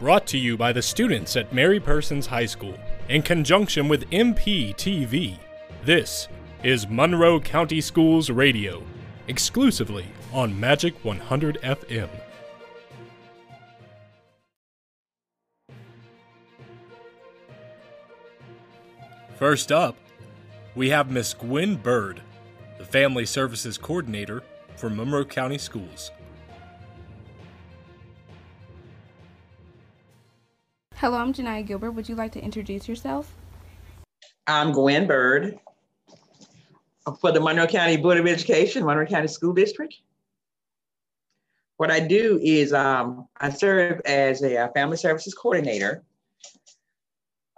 Brought to you by the students at Mary Persons High School in conjunction with MPTV. This is Monroe County Schools Radio, exclusively on Magic 100 FM. First up, we have Miss Gwyn Bird, the Family Services Coordinator for Monroe County Schools. Hello, I'm Janaya Gilbert. Would you like to introduce yourself? I'm Gwyn Bird for the Monroe County Board of Education, Monroe County School District. What I do is I serve as a Family Services Coordinator,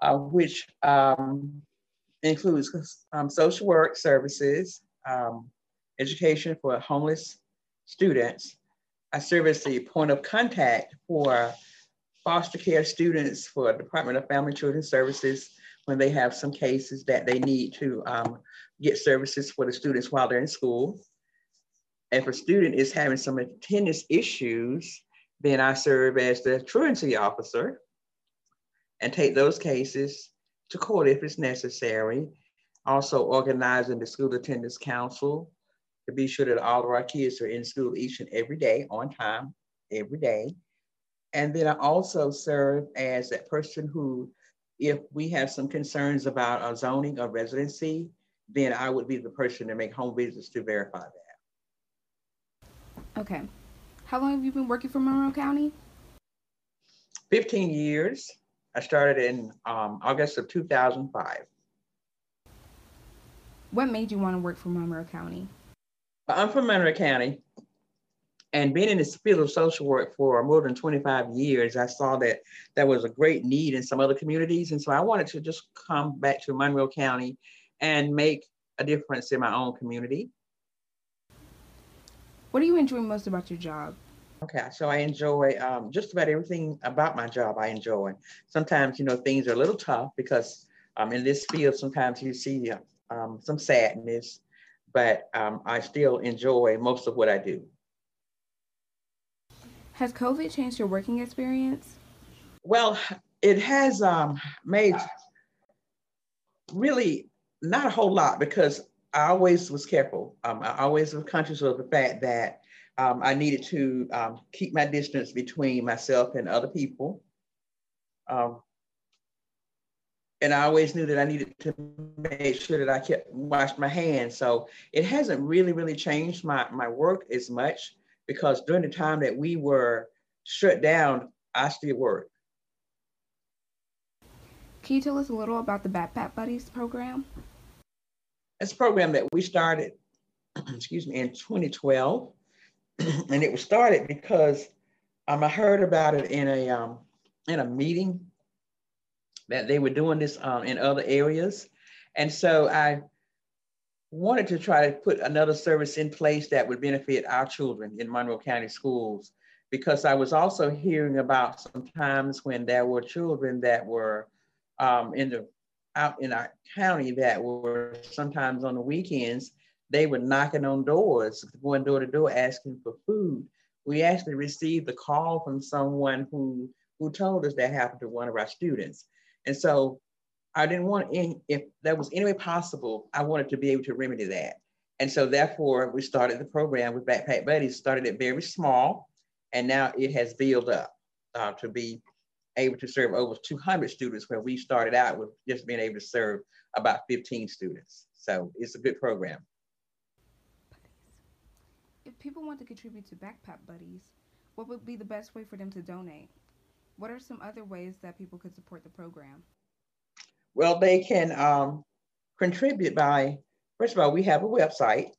which includes social work services, education for homeless students. I serve as the point of contact for foster care students for Department of Family and Children's Services when they have some cases that they need to get services for the students while they're in school. If a student is having some attendance issues, then I serve as the truancy officer and take those cases to court if it's necessary. Also organizing the school attendance council to be sure that all of our kids are in school each and every day, on time, every day. And then I also serve as that person who, if we have some concerns about our zoning or residency, then I would be the person to make home visits to verify that. Okay. How long have you been working for Monroe County? 15 years. I started in August of 2005. What made you want to work for Monroe County? I'm from Monroe County. And being in this field of social work for more than 25 years, I saw that there was a great need in some other communities. And so I wanted to just come back to Monroe County and make a difference in my own community. What do you enjoy most about your job? Okay, so I enjoy just about everything about my job I enjoy. Sometimes, you know, things are a little tough because in this field, sometimes you see some sadness, but I still enjoy most of what I do. Has COVID changed your working experience? Well, it has made really not a whole lot because I always was careful. I always was conscious of the fact that I needed to keep my distance between myself and other people. And I always knew that I needed to make sure that I washed my hands. So it hasn't really changed my work as much, because during the time that we were shut down, I still worked. Can you tell us a little about the Backpack Buddies program? It's a program that we started, excuse me, in 2012. And it was started because I heard about it in a meeting that they were doing this in other areas. And so I wanted to try to put another service in place that would benefit our children in Monroe County Schools, because I was also hearing about some times when there were children that were out in our county that were sometimes on the weekends, they were knocking on doors, going door to door asking for food. We actually received a call from someone who told us that happened to one of our students. And so I didn't want any, if that was any way possible, I wanted to be able to remedy that. And so therefore we started the program with Backpack Buddies, started it very small, and now it has built up to be able to serve over 200 students, where we started out with just being able to serve about 15 students. So it's a good program. If people want to contribute to Backpack Buddies, what would be the best way for them to donate? What are some other ways that people could support the program? Well, they can contribute by, first of all, we have a website.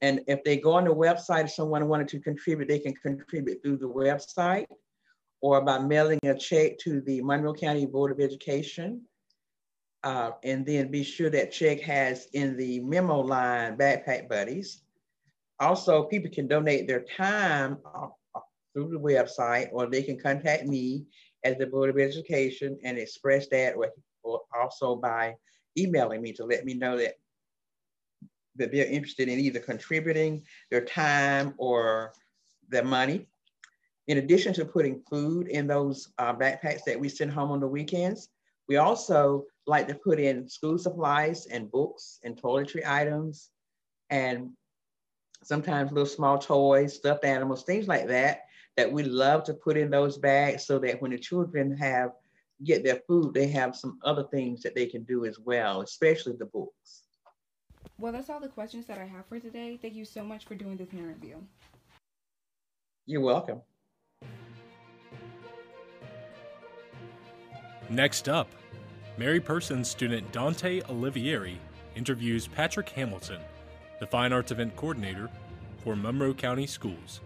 And if they go on the website, if someone wanted to contribute, they can contribute through the website or by mailing a check to the Monroe County Board of Education. And then be sure that check has in the memo line, Backpack Buddies. Also, people can donate their time through the website, or they can contact me at the Board of Education and express that, or also by emailing me to let me know that they're interested in either contributing their time or their money. In addition to putting food in those backpacks that we send home on the weekends, we also like to put in school supplies and books and toiletry items and sometimes little small toys, stuffed animals, things like that, that we love to put in those bags so that when the children get their food, they have some other things that they can do as well, especially the books. Well, that's all the questions that I have for today. Thank you so much for doing this interview. You're welcome. Next up, Mary Persons student Dante Olivieri interviews Patrick Hamilton, the Fine Arts Event Coordinator for Monroe County Schools.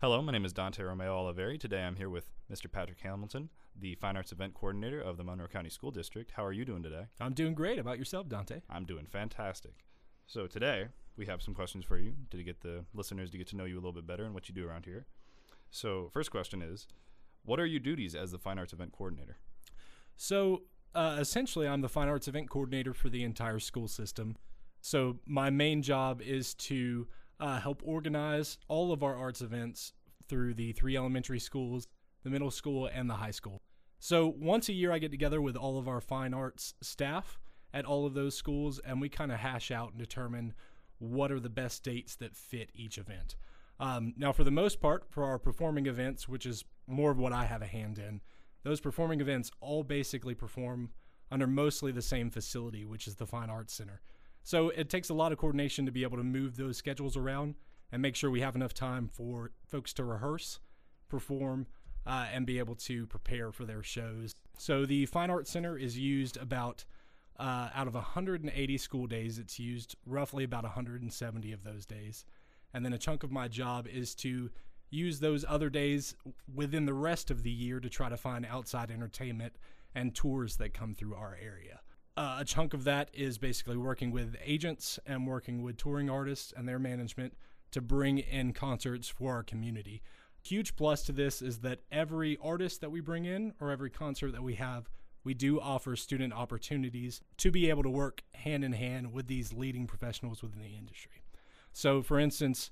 Hello, my name is Dante Romeo Olivieri. Today I'm here with Mr. Patrick Hamilton, the Fine Arts Event Coordinator of the Monroe County School District. How are you doing today? I'm doing great. About yourself, Dante? I'm doing fantastic. So today we have some questions for you to get the listeners to get to know you a little bit better and what you do around here. So first question is, what are your duties as the Fine Arts Event Coordinator? So essentially, I'm the Fine Arts Event Coordinator for the entire school system. So my main job is to help organize all of our arts events through the three elementary schools, the middle school, and the high school. So once a year, I get together with all of our fine arts staff at all of those schools, and we kind of hash out and determine what are the best dates that fit each event. Now, for the most part, for our performing events, which is more of what I have a hand in, those performing events all basically perform under mostly the same facility, which is the Fine Arts Center. So it takes a lot of coordination to be able to move those schedules around and make sure we have enough time for folks to rehearse, perform, and be able to prepare for their shows. So the Fine Arts Center is used about, out of 180 school days, it's used roughly about 170 of those days. And then a chunk of my job is to use those other days within the rest of the year to try to find outside entertainment and tours that come through our area. A chunk of that is basically working with agents and working with touring artists and their management to bring in concerts for our community. Huge plus to this is that every artist that we bring in or every concert that we have, we do offer student opportunities to be able to work hand in hand with these leading professionals within the industry. So for instance,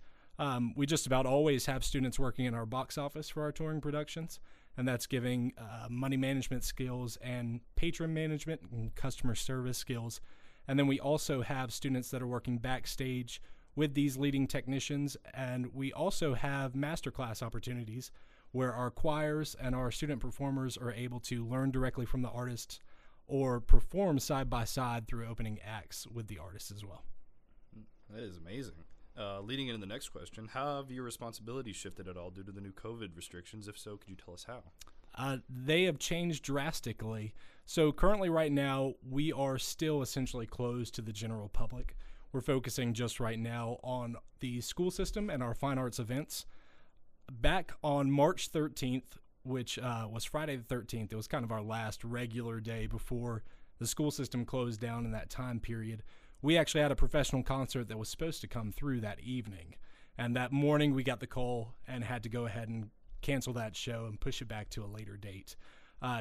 we just about always have students working in our box office for our touring productions, and that's giving money management skills and patron management and customer service skills. And then we also have students that are working backstage with these leading technicians, and we also have masterclass opportunities where our choirs and our student performers are able to learn directly from the artists or perform side by side through opening acts with the artists as well. That is amazing. Leading into the next question, have your responsibilities shifted at all due to the new COVID restrictions? If so, could you tell us how? They have changed drastically. So currently right now, we are still essentially closed to the general public. We're focusing just right now on the school system and our fine arts events. Back on March 13th, which was Friday the 13th, it was kind of our last regular day before the school system closed down in that time period. We actually had a professional concert that was supposed to come through that evening. And that morning we got the call and had to go ahead and cancel that show and push it back to a later date.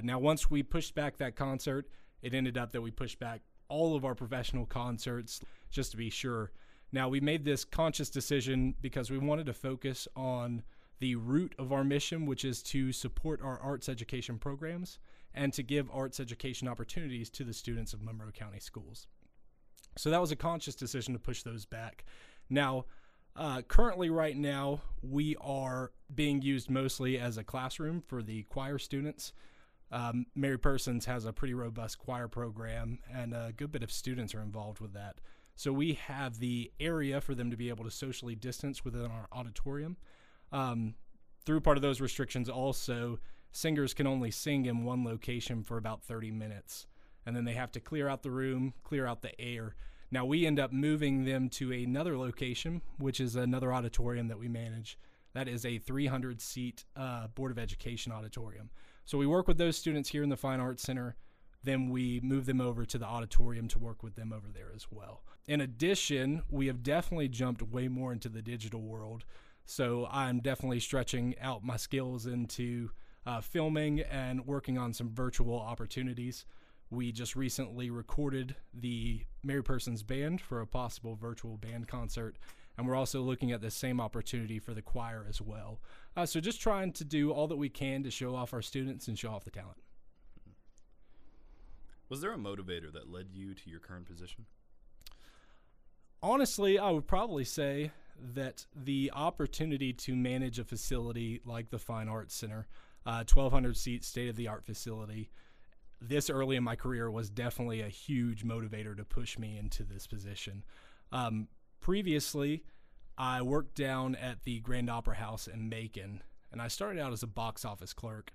Now, once we pushed back that concert, it ended up that we pushed back all of our professional concerts just to be sure. Now, we made this conscious decision because we wanted to focus on the root of our mission, which is to support our arts education programs and to give arts education opportunities to the students of Monroe County Schools. So that was a conscious decision to push those back. Now, currently right now, we are being used mostly as a classroom for the choir students. Mary Persons has a pretty robust choir program, and a good bit of students are involved with that. So we have the area for them to be able to socially distance within our auditorium. Through part of those restrictions also, singers can only sing in one location for about 30 minutes. And then they have to clear out the room, clear out the air. Now we end up moving them to another location, which is another auditorium that we manage. That is a 300-seat Board of Education auditorium. So we work with those students here in the Fine Arts Center, then we move them over to the auditorium to work with them over there as well. In addition, we have definitely jumped way more into the digital world. So I'm definitely stretching out my skills into filming and working on some virtual opportunities. We just recently recorded the Mary Persons Band for a possible virtual band concert, and we're also looking at the same opportunity for the choir as well. So just trying to do all that we can to show off our students and show off the talent. Was there a motivator that led you to your current position? Honestly, I would probably say that the opportunity to manage a facility like the Fine Arts Center, 1,200-seat state-of-the-art facility, this early in my career was definitely a huge motivator to push me into this position. Previously, I worked down at the Grand Opera House in Macon, and I started out as a box office clerk.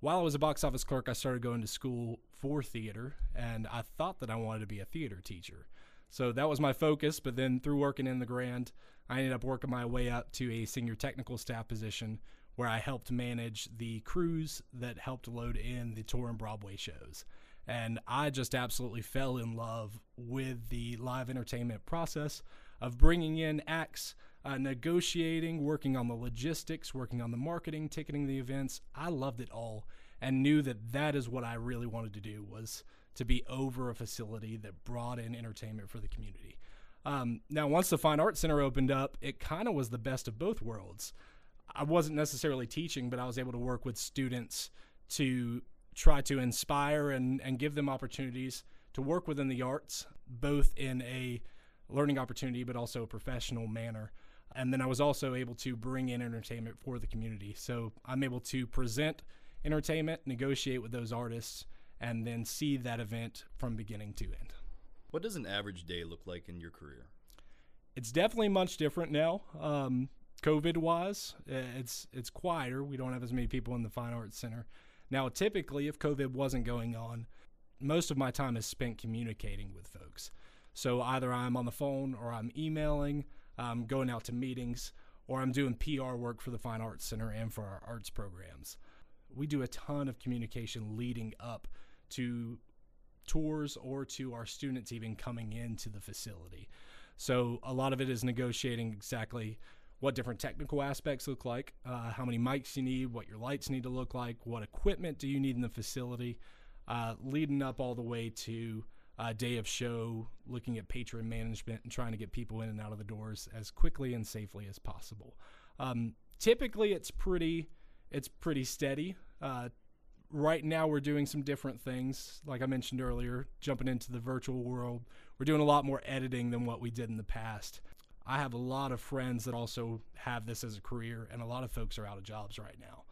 While I was a box office clerk, I started going to school for theater, and I thought that I wanted to be a theater teacher. So that was my focus, but then through working in the Grand, I ended up working my way up to a senior technical staff position where I helped manage the crews that helped load in the tour and Broadway shows. And I just absolutely fell in love with the live entertainment process of bringing in acts, negotiating, working on the logistics, working on the marketing, ticketing the events. I loved it all and knew that that is what I really wanted to do, was to be over a facility that brought in entertainment for the community. Now, once the Fine Arts Center opened up, it kind of was the best of both worlds. I wasn't necessarily teaching, but I was able to work with students to try to inspire and give them opportunities to work within the arts, both in a learning opportunity but also a professional manner. And then I was also able to bring in entertainment for the community. So I'm able to present entertainment, negotiate with those artists, and then see that event from beginning to end. What does an average day look like in your career? It's definitely much different now. COVID-wise, it's quieter. We don't have as many people in the Fine Arts Center. Now, typically, if COVID wasn't going on, most of my time is spent communicating with folks. So either I'm on the phone or I'm emailing, I'm going out to meetings, or I'm doing PR work for the Fine Arts Center and for our arts programs. We do a ton of communication leading up to tours or to our students even coming into the facility. So a lot of it is negotiating exactly what different technical aspects look like, how many mics you need, what your lights need to look like, what equipment do you need in the facility, leading up all the way to a day of show, looking at patron management and trying to get people in and out of the doors as quickly and safely as possible. Typically, it's pretty steady. Right now we're doing some different things. Like I mentioned earlier, jumping into the virtual world, we're doing a lot more editing than what we did in the past. I have a lot of friends that also have this as a career, and a lot of folks are out of jobs right now.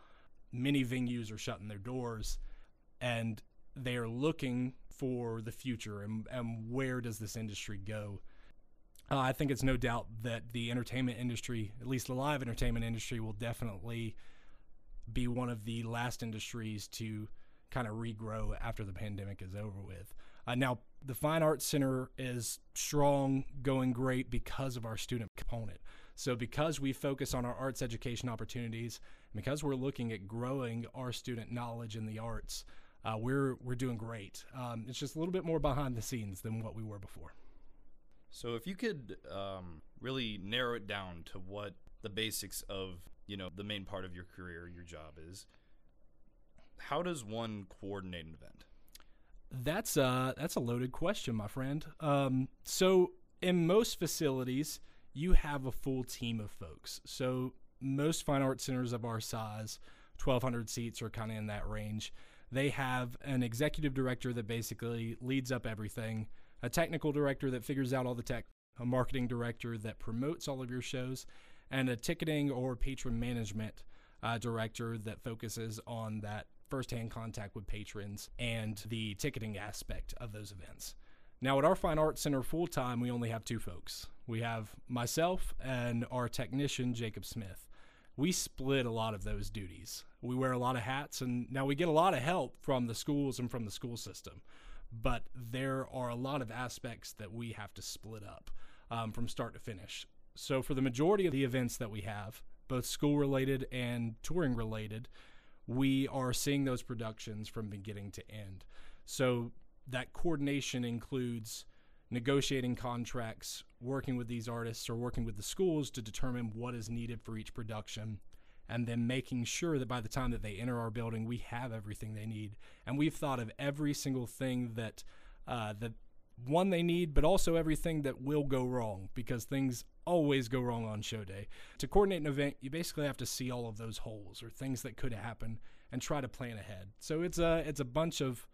Many venues are shutting their doors, and they are looking for the future and where does this industry go. I think it's no doubt that the entertainment industry, at least the live entertainment industry, will definitely be one of the last industries to kind of regrow after the pandemic is over with. Now, the Fine Arts Center is strong, going great because of our student component. So because we focus on our arts education opportunities, because we're looking at growing our student knowledge in the arts, we're doing great. It's just a little bit more behind the scenes than what we were before. So if you could really narrow it down to what the basics of the main part of your career, your job is, how does one coordinate an event? That's a loaded question, my friend. So in most facilities, you have a full team of folks. So most fine arts centers of our size, 1,200 seats are kind of in that range. They have an executive director that basically leads up everything, a technical director that figures out all the tech, a marketing director that promotes all of your shows, and a ticketing or patron management director that focuses on that first-hand contact with patrons and the ticketing aspect of those events. Now, at our Fine Arts Center full-time, we only have two folks. We have myself and our technician, Jacob Smith. We split a lot of those duties. We wear a lot of hats, and now we get a lot of help from the schools and from the school system, but there are a lot of aspects that we have to split up from start to finish. So for the majority of the events that we have, both school-related and touring-related, we are seeing those productions from beginning to end. So that coordination includes negotiating contracts, working with these artists or working with the schools to determine what is needed for each production, and then making sure that by the time that they enter our building, we have everything they need. And we've thought of every single thing that they need, but also everything that will go wrong, because things always go wrong on show day. To coordinate an event, you basically have to see all of those holes or things that could happen and try to plan ahead. So it's a bunch of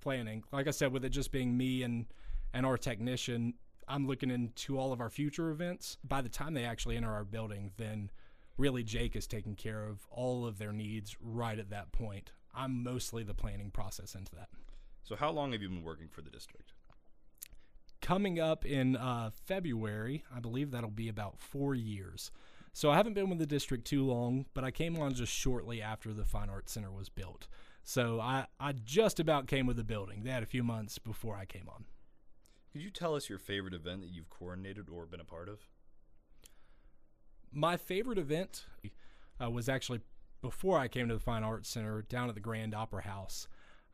planning. Like I said, with it just being me and our technician, I'm looking into all of our future events. By the time they actually enter our building, then really Jake is taking care of all of their needs right at that point. I'm mostly the planning process into that. So how long have you been working for the district? Coming up in February, I believe that'll be about 4 years. So I haven't been with the district too long, but I came on just shortly after the Fine Arts Center was built. So I just about came with the building. They had a few months before I came on. Could you tell us your favorite event that you've coordinated or been a part of? My favorite event was actually before I came to the Fine Arts Center down at the Grand Opera House.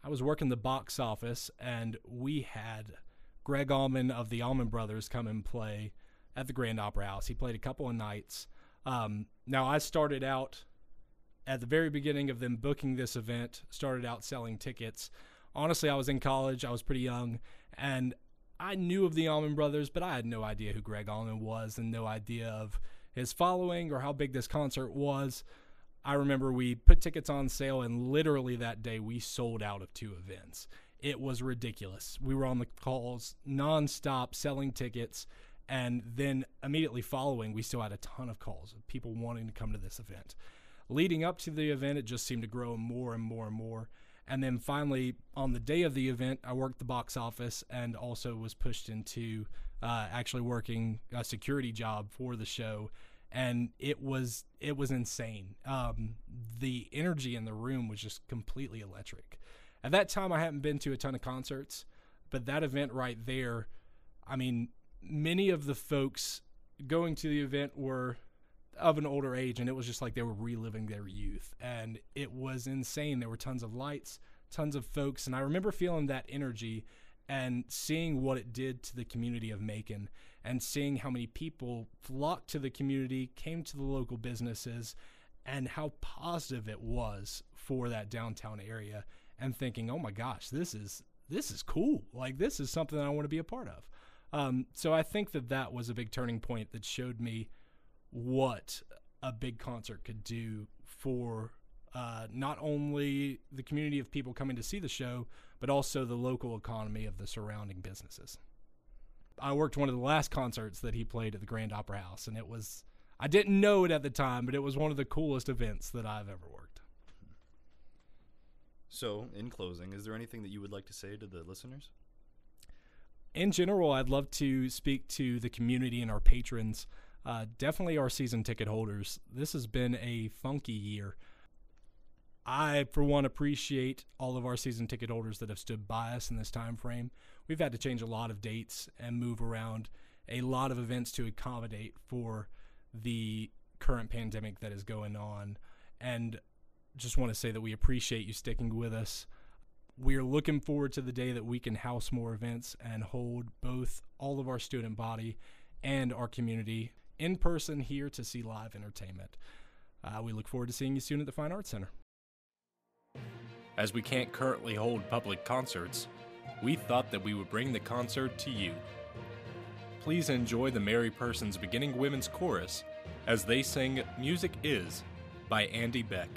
I was working the box office, and we had Greg Allman of the Allman Brothers come and play at the Grand Opera House. He played a couple of nights. Now, I started out at the very beginning of them booking this event, started out selling tickets. Honestly, I was in college. I was pretty young, and I knew of the Allman Brothers, but I had no idea who Greg Allman was and no idea of his following or how big this concert was. I remember we put tickets on sale, and literally that day we sold out of 2 events. It was ridiculous. We were on the calls nonstop selling tickets, and then immediately following, we still had a ton of calls of people wanting to come to this event. Leading up to the event, it just seemed to grow more and more and more. And then finally, on the day of the event, I worked the box office and also was pushed into actually working a security job for the show. And it was insane. The energy in the room was just completely electric. At that time, I hadn't been to a ton of concerts, but that event right there, I mean, many of the folks going to the event were of an older age, and it was just like they were reliving their youth, and it was insane. There were tons of lights, tons of folks, and I remember feeling that energy and seeing what it did to the community of Macon, and seeing how many people flocked to the community, came to the local businesses, and how positive it was for that downtown area, and thinking, oh my gosh, this is cool. Like, this is something that I want to be a part of. So I think that was a big turning point that showed me what a big concert could do for not only the community of people coming to see the show, but also the local economy of the surrounding businesses. I worked one of the last concerts that he played at the Grand Opera House, and I didn't know it at the time, but it was one of the coolest events that I've ever worked. So, in closing, is there anything that you would like to say to the listeners? In general, I'd love to speak to the community and our patrons, definitely our season ticket holders. This has been a funky year. I, for one, appreciate all of our season ticket holders that have stood by us in this time frame. We've had to change a lot of dates and move around a lot of events to accommodate for the current pandemic that is going on. And just want to say that we appreciate you sticking with us. We're looking forward to the day that we can house more events and hold both all of our student body and our community in person here to see live entertainment. We look forward to seeing you soon at the Fine Arts Center. As we can't currently hold public concerts, we thought that we would bring the concert to you. Please enjoy the Merry Persons Beginning Women's Chorus as they sing Music Is by Andy Beck.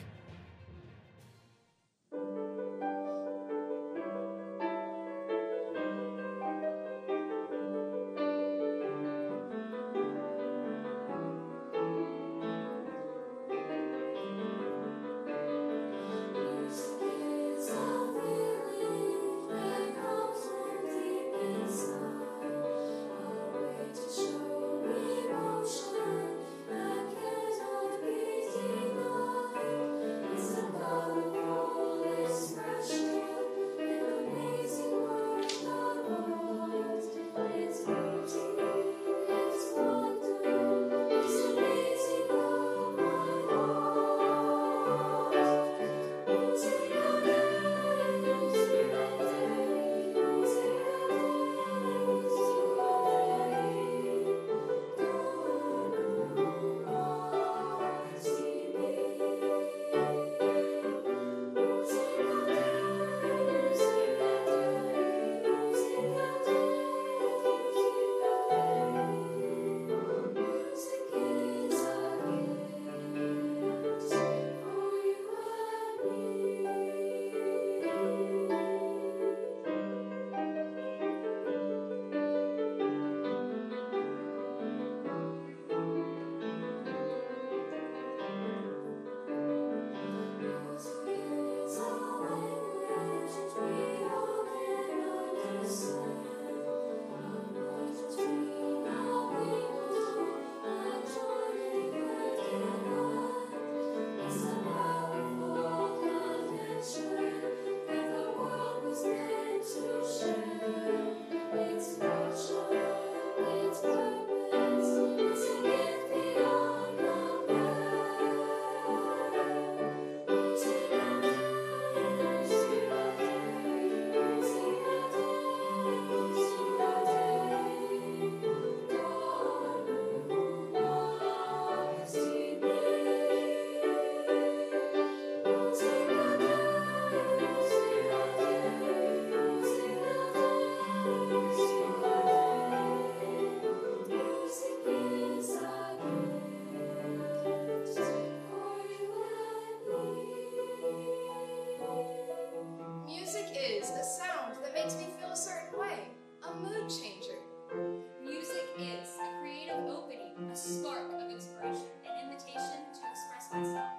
a spark of inspiration, an invitation to express myself.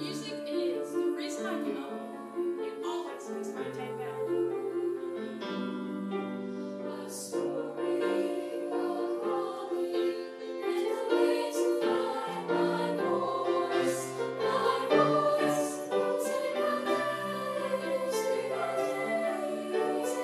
Music is the reason I can always raise my type down. A story of longing and a way to find my voice, singing my days, singing my days,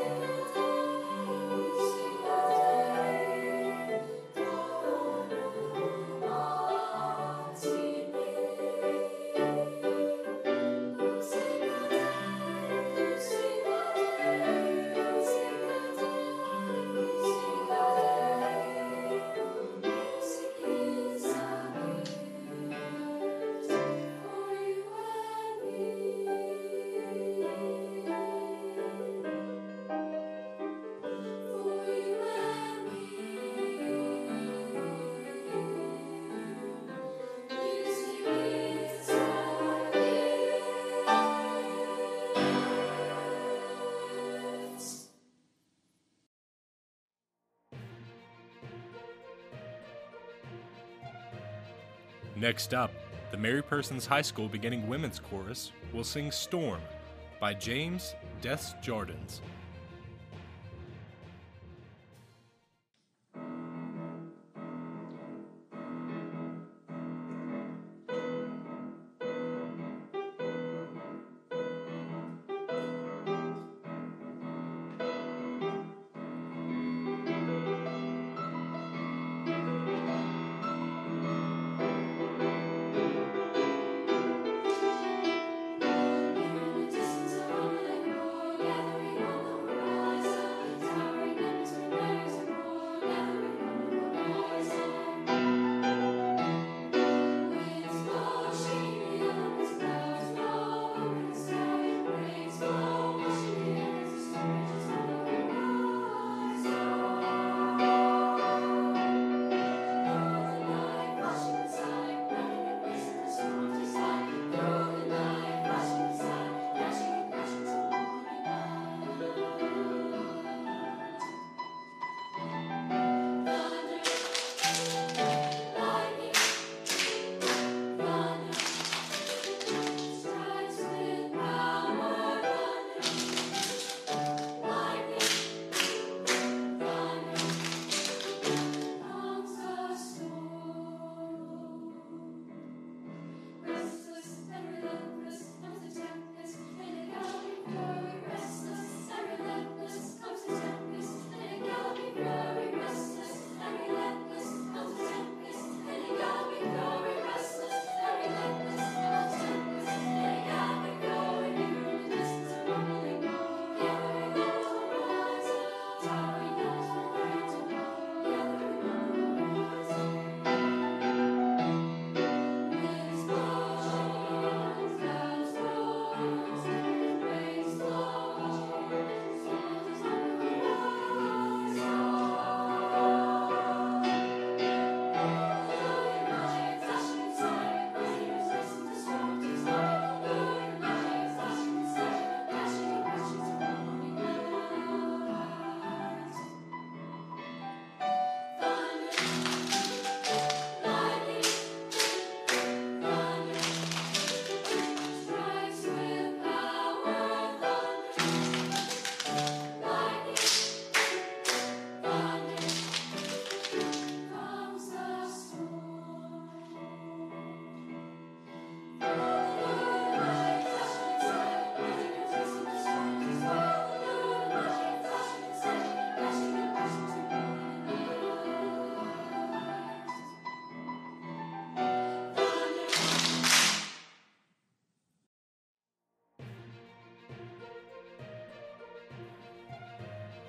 Next up, the Mary Persons High School Beginning Women's Chorus will sing Storm by James Desjardins.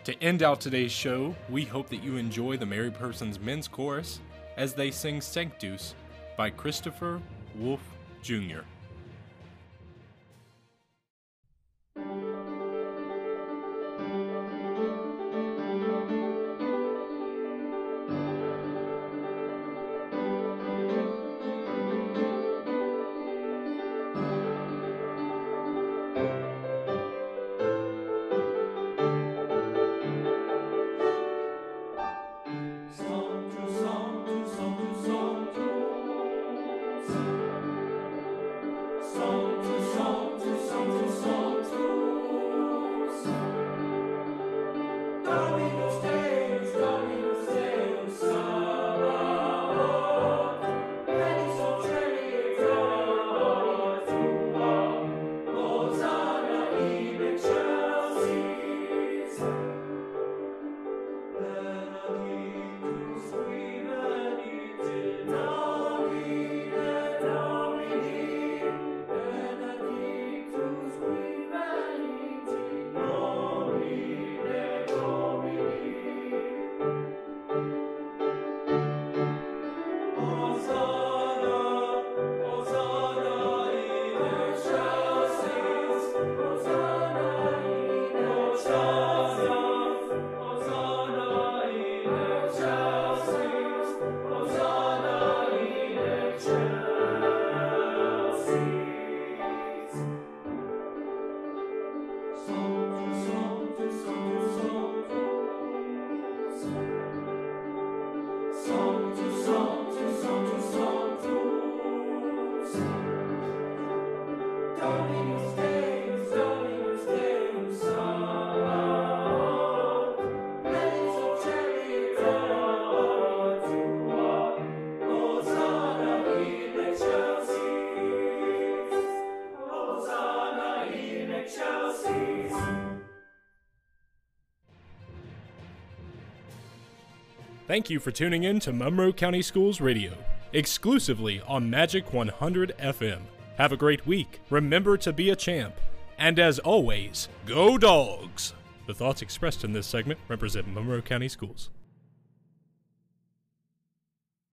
To end out today's show, we hope that you enjoy the Mary Persons Men's Chorus as they sing Sanctus by Christopher Wolf Jr. Song to song. Thank you for tuning in to Monroe County Schools Radio, exclusively on Magic 100 FM. Have a great week, remember to be a champ, and as always, go Dogs! The thoughts expressed in this segment represent Monroe County Schools.